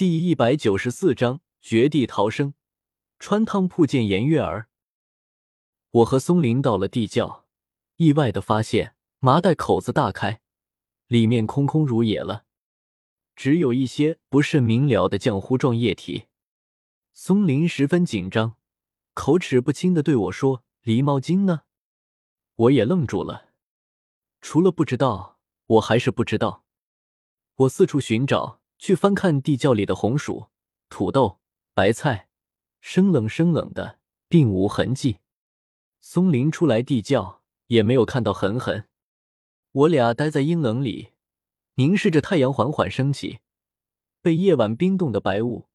第194章绝地逃生。川汤铺见颜月儿。我和松林到了地窖，意外地发现麻袋口子大开，里面空空如也了，只有一些不甚明了的浆糊状液体。松林十分紧张，口齿不清地对我说：“狸猫精呢？”我也愣住了，除了不知道，我还是不知道。我四处寻找，去翻看地窖里的红薯、土豆、白菜，生冷的，并无痕迹。松林出来地窖，也没有看到痕痕。我俩待在阴冷里，凝视着太阳缓缓升起，被夜晚冰冻的白雾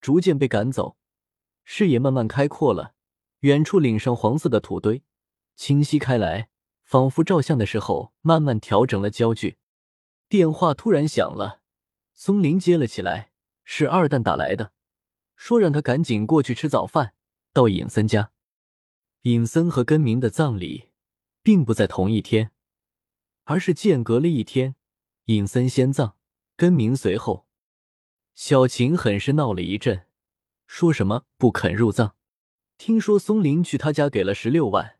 逐渐被赶走，视野慢慢开阔了。远处岭上黄色的土堆清晰开来，仿佛照相的时候慢慢调整了焦距。电话突然响了，松林接了起来，是二蛋打来的，说让他赶紧过去吃早饭，到尹森家。尹森和根明的葬礼并不在同一天，而是间隔了一天，尹森先葬，根明随后。小琴很是闹了一阵，说什么不肯入葬，听说松林去他家给了16万，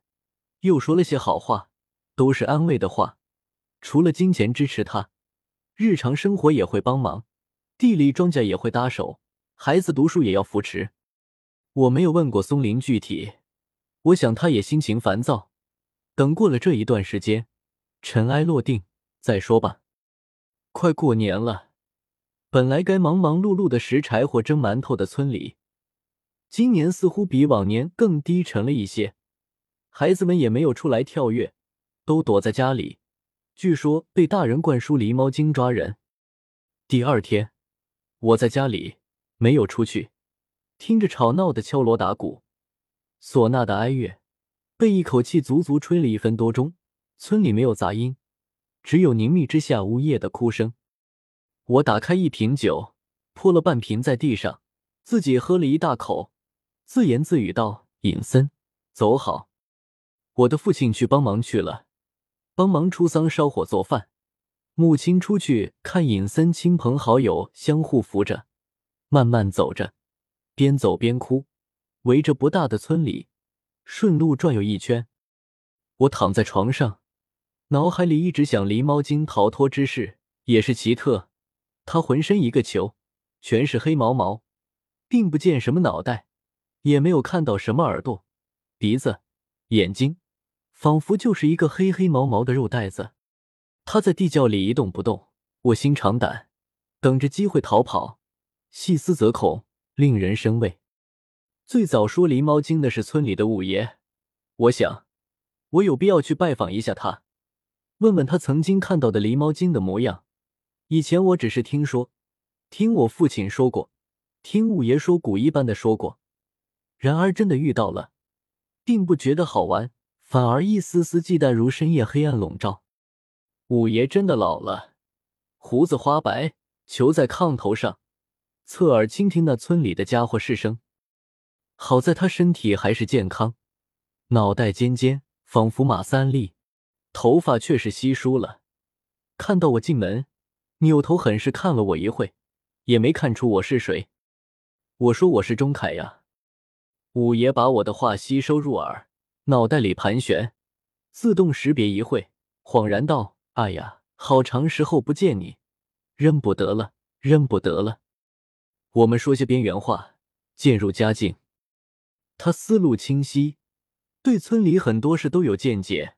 又说了些好话，都是安慰的话，除了金钱支持他，日常生活也会帮忙，地里庄稼也会搭手，孩子读书也要扶持。我没有问过松林具体，我想他也心情烦躁，等过了这一段时间，尘埃落定再说吧。快过年了，本来该忙忙碌碌的拾柴火蒸馒头的村里，今年似乎比往年更低沉了一些，孩子们也没有出来跳跃，都躲在家里，据说被大人灌输狸猫精抓人。第二天我在家里没有出去，听着吵闹的敲锣打鼓、唢呐的哀乐，被一口气足足吹了1分多钟。村里没有杂音，只有凝密之下呜咽的哭声。我打开一瓶酒，泼了半瓶在地上，自己喝了一大口，自言自语道：“尹森，走好。”我的父亲去帮忙去了，帮忙出丧、烧火、做饭。母亲出去看尹森，亲朋好友相互扶着，慢慢走着，边走边哭，围着不大的村里，顺路转悠一圈。我躺在床上，脑海里一直想狸猫精逃脱之事，也是奇特，它浑身一个球，全是黑毛毛，并不见什么脑袋，也没有看到什么耳朵、鼻子、眼睛，仿佛就是一个黑毛毛的肉袋子。它在地窖里一动不动，我心长胆，等着机会逃跑。细思则恐，令人生畏。最早说狸猫精的是村里的五爷，我想我有必要去拜访一下他，问问他曾经看到的狸猫精的模样。以前我只是听说，听我父亲说过，听五爷说古一般的说过，然而真的遇到了，并不觉得好玩，反而一丝丝忌惮如深夜黑暗笼罩。五爷真的老了，胡子花白，球在炕头上，侧耳倾听那村里的家伙事声。好在他身体还是健康，脑袋尖尖，仿佛马三立，头发却是稀疏了。看到我进门，扭头很是看了我一会，也没看出我是谁。我说：“我是钟凯呀。”五爷把我的话吸收入耳，脑袋里盘旋，自动识别一会，恍然道：“哎呀，好长时候不见你，认不得了。”我们说些边缘话，渐入佳境。他思路清晰，对村里很多事都有见解，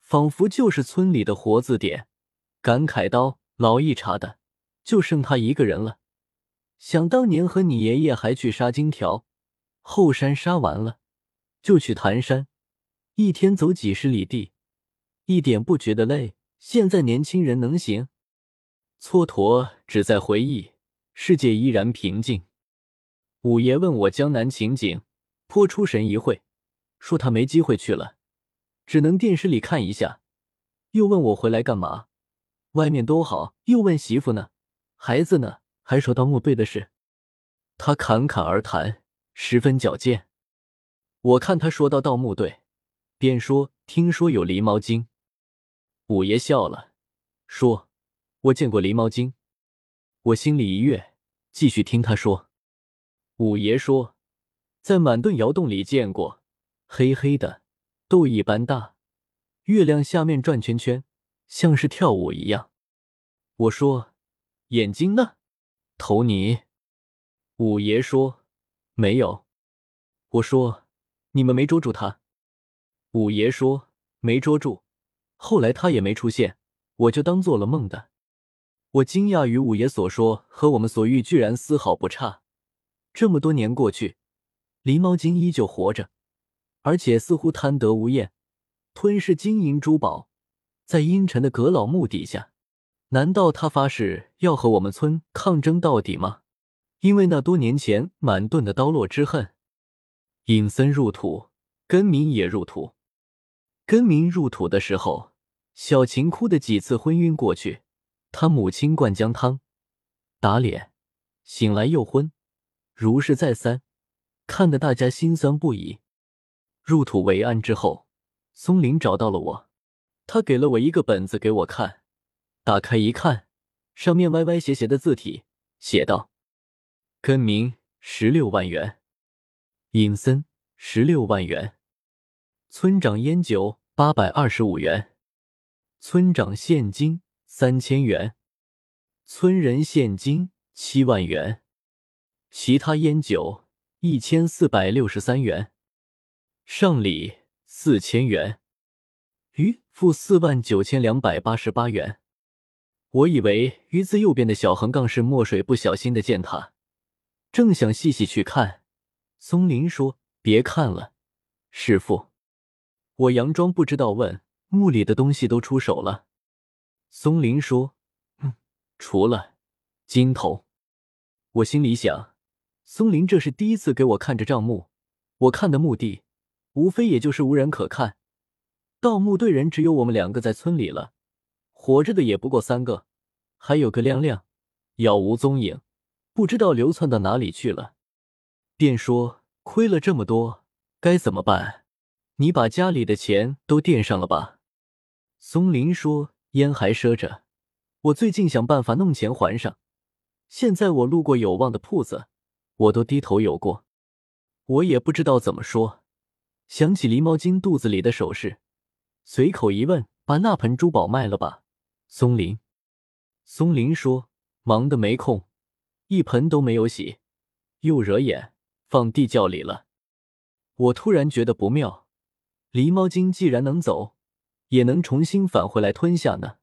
仿佛就是村里的活字典，感慨道：“老一茬的，就剩他一个人了。想当年和你爷爷还去杀金条，后山杀完了，就去潭山，一天走几10里地，一点不觉得累。现在年轻人能行？”蹉跎只在回忆，世界依然平静。五爷问我江南情景，颇出神一会，说他没机会去了，只能电视里看一下。又问我回来干嘛，外面都好。又问媳妇呢，孩子呢，还说到墓队的事。他侃侃而谈，十分矫健。我看他说到墓队，便说听说有狸猫精。五爷笑了，说：“我见过狸猫精。”我心里一跃，继续听他说。五爷说，在满顿窑洞里见过，黑黑的，豆一般大，月亮下面转圈圈，像是跳舞一样。我说，眼睛呢？投你。五爷说，没有。我说，你们没捉住他？五爷说，没捉住，后来他也没出现，我就当做了梦的。我惊讶于五爷所说和我们所遇居然丝毫不差，这么多年过去，狸猫精依旧活着，而且似乎贪得无厌，吞噬金银珠宝，在阴沉的阁老墓底下。难道他发誓要和我们村抗争到底吗？因为那多年前满顿的刀落之恨，隐僧入土，根民也入土。根民入土的时候，小琴哭的几次昏晕过去，他母亲灌姜汤打脸，醒来又昏，如是再三，看得大家心酸不已。入土为安之后，松林找到了我，他给了我一个本子给我看，打开一看，上面歪歪斜斜的字体写道：根民16万元，隐僧16万元，村长烟酒825元，村长现金3000元，村人现金7万元，其他烟酒1463元，上礼4000元，余付49288元。我以为余字右边的小横杠是墨水不小心的践踏，正想细细去看，松林说：“别看了，师父。”我佯装不知道问：“墓里的东西都出手了？”松林说：“除了金头。”我心里想，松林这是第一次给我看着账目，我看的墓地无非也就是无人可看，盗墓队人只有我们两个在村里了，活着的也不过3个，还有个亮亮杳无踪影，不知道流窜到哪里去了。便说亏了这么多该怎么办？你把家里的钱都垫上了吧。松林说：“烟还赊着，我最近想办法弄钱还上。现在我路过有望的铺子，我都低头有过。”我也不知道怎么说，想起狸猫精肚子里的首饰，随口一问：“把那盆珠宝卖了吧，松林。”松林说：“忙得没空，一盆都没有洗，又惹眼，放地窖里了。”我突然觉得不妙。狸猫精既然能走，也能重新返回来吞下呢。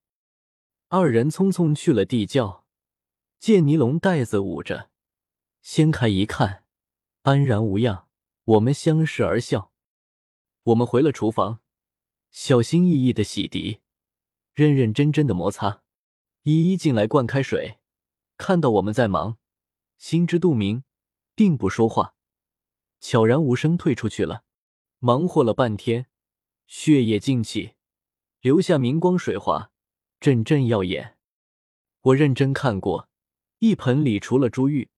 二人匆匆去了地窖，借尼龙袋子捂着，掀开一看，安然无恙。我们相视而笑。我们回了厨房，小心翼翼的洗涤，认认真真的摩擦。依依进来灌开水，看到我们在忙，心知肚明，并不说话，悄然无声退出去了。忙活了半天，血液尽起，留下明光水滑，阵阵耀眼。我认真看过，一盆里除了珠玉，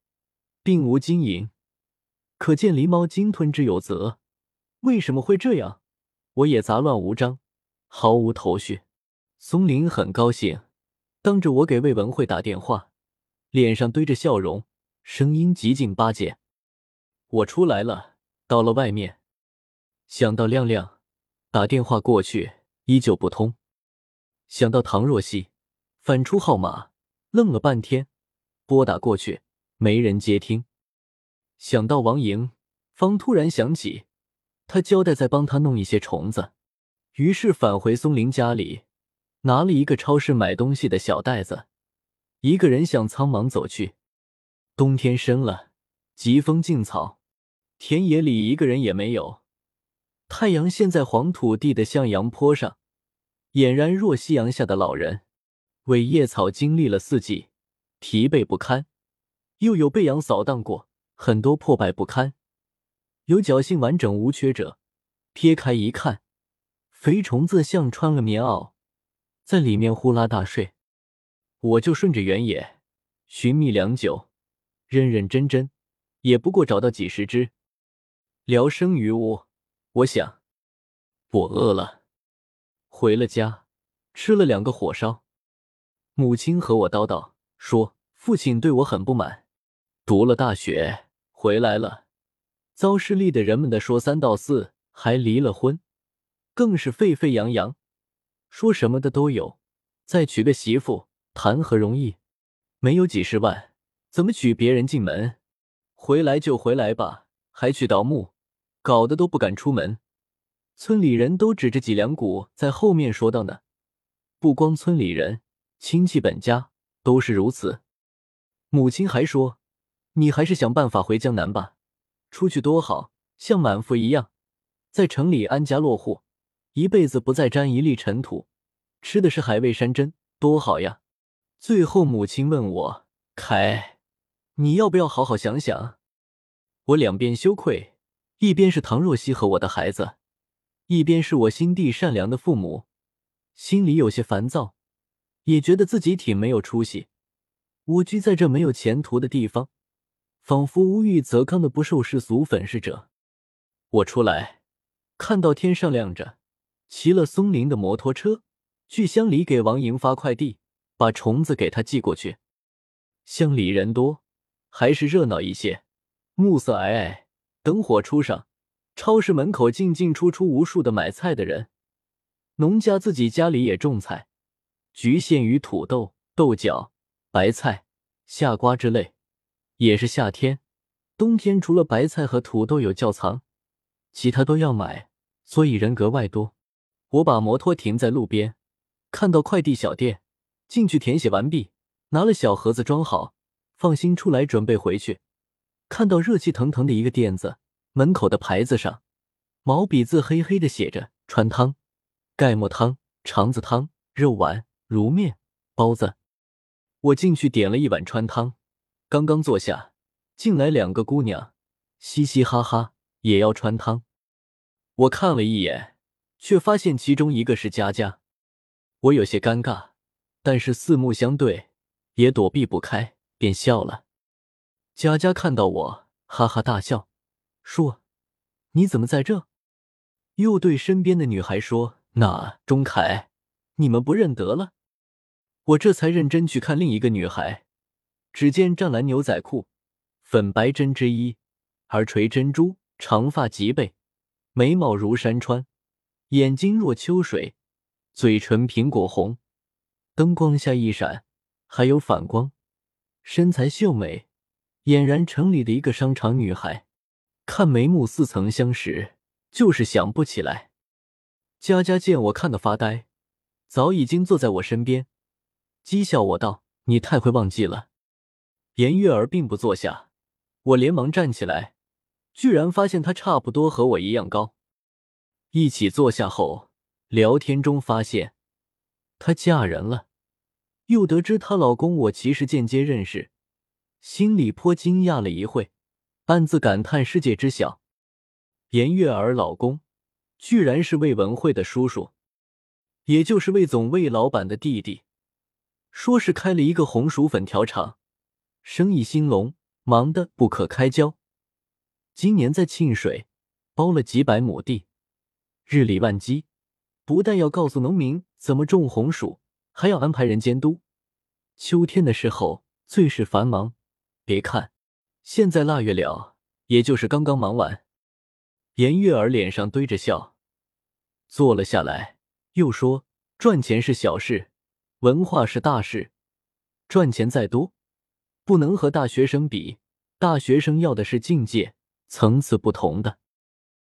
并无金银，可见狸猫精吞之有责。为什么会这样？我也杂乱无章，毫无头绪。松林很高兴，当着我给魏文慧打电话，脸上堆着笑容，声音极尽巴结。我出来了，到了外面。想到亮亮，打电话过去依旧不通。想到唐若曦，翻出号码，愣了半天，拨打过去没人接听。想到王莹，方突然想起他交代再帮他弄一些虫子，于是返回松林家里，拿了一个超市买东西的小袋子，一个人向苍茫走去。冬天深了，疾风劲草，田野里一个人也没有。太阳现在黄土地的向阳坡上，俨然若夕阳下的老人。伪叶草经历了4季，疲惫不堪，又有被羊扫荡过，很多破败不堪，有侥幸完整无缺者。撇开一看，肥虫子像穿了棉袄，在里面呼啦大睡。我就顺着原野寻觅良久，认认真真也不过找到几十只。聊生于屋，我想我饿了。回了家，吃了2个火烧。母亲和我叨叨说父亲对我很不满，读了大学回来了，遭势力的人们的说三道四，还离了婚，更是沸沸扬扬，说什么的都有。再娶个媳妇谈何容易，没有几十万怎么娶别人进门？回来就回来吧，还娶倒木，搞得都不敢出门。村里人都指着脊梁骨在后面说道呢，不光村里人，亲戚本家都是如此。母亲还说，你还是想办法回江南吧，出去多好，像满腹一样，在城里安家落户，一辈子不再沾一粒尘土，吃的是海味山珍，多好呀。最后母亲问我，凯，你要不要好好想想？我两边羞愧，一边是唐若曦和我的孩子，一边是我心地善良的父母，心里有些烦躁，也觉得自己挺没有出息。蜗居在这没有前途的地方，仿佛无欲则刚的不受世俗粉饰者。我出来，看到天上亮着，骑了松林的摩托车，去乡里给王莹发快递，把虫子给他寄过去。乡里人多，还是热闹一些，暮色皑皑，灯火初上，超市门口进进出出无数的买菜的人，农家自己家里也种菜，局限于土豆、豆角、白菜、夏瓜之类。也是夏天，冬天除了白菜和土豆有窖藏，其他都要买，所以人格外多。我把摩托停在路边，看到快递小店，进去填写完毕，拿了小盒子装好，放心出来准备回去。看到热气腾腾的一个店子，门口的牌子上毛笔字黑黑的写着川汤、盖沫汤、肠子汤、肉丸、卤面、包子。我进去点了一碗川汤，刚刚坐下，进来两个姑娘，嘻嘻哈哈也要川汤。我看了一眼，却发现其中一个是佳佳。我有些尴尬，但是四目相对也躲避不开，便笑了。佳佳看到我哈哈大笑，说，你怎么在这？又对身边的女孩说，那钟凯，你们不认得了？我这才认真去看另一个女孩，只见湛蓝牛仔裤，粉白针织衣，耳垂珍珠，长发及背，眉毛如山川，眼睛若秋水，嘴唇苹果红，灯光下一闪，还有反光，身材秀美，俨然城里的一个商场女孩。看眉目似曾相识，就是想不起来。佳佳见我看得发呆，早已经坐在我身边，讥笑我道，你太会忘记了。颜月儿并不坐下，我连忙站起来，居然发现她差不多和我一样高。一起坐下后，聊天中发现她嫁人了，又得知她老公我其实间接认识，心里颇惊讶了一会，暗自感叹世界之小。颜月儿老公居然是魏文慧的叔叔，也就是魏总魏老板的弟弟，说是开了一个红薯粉条厂，生意兴隆，忙得不可开交。今年在沁水包了几百亩地，日理万机，不但要告诉农民怎么种红薯，还要安排人监督。秋天的时候最是繁忙，别看现在腊月了，也就是刚刚忙完。颜月儿脸上堆着笑，坐了下来，又说，赚钱是小事，文化是大事。赚钱再多，不能和大学生比，大学生要的是境界，层次不同的。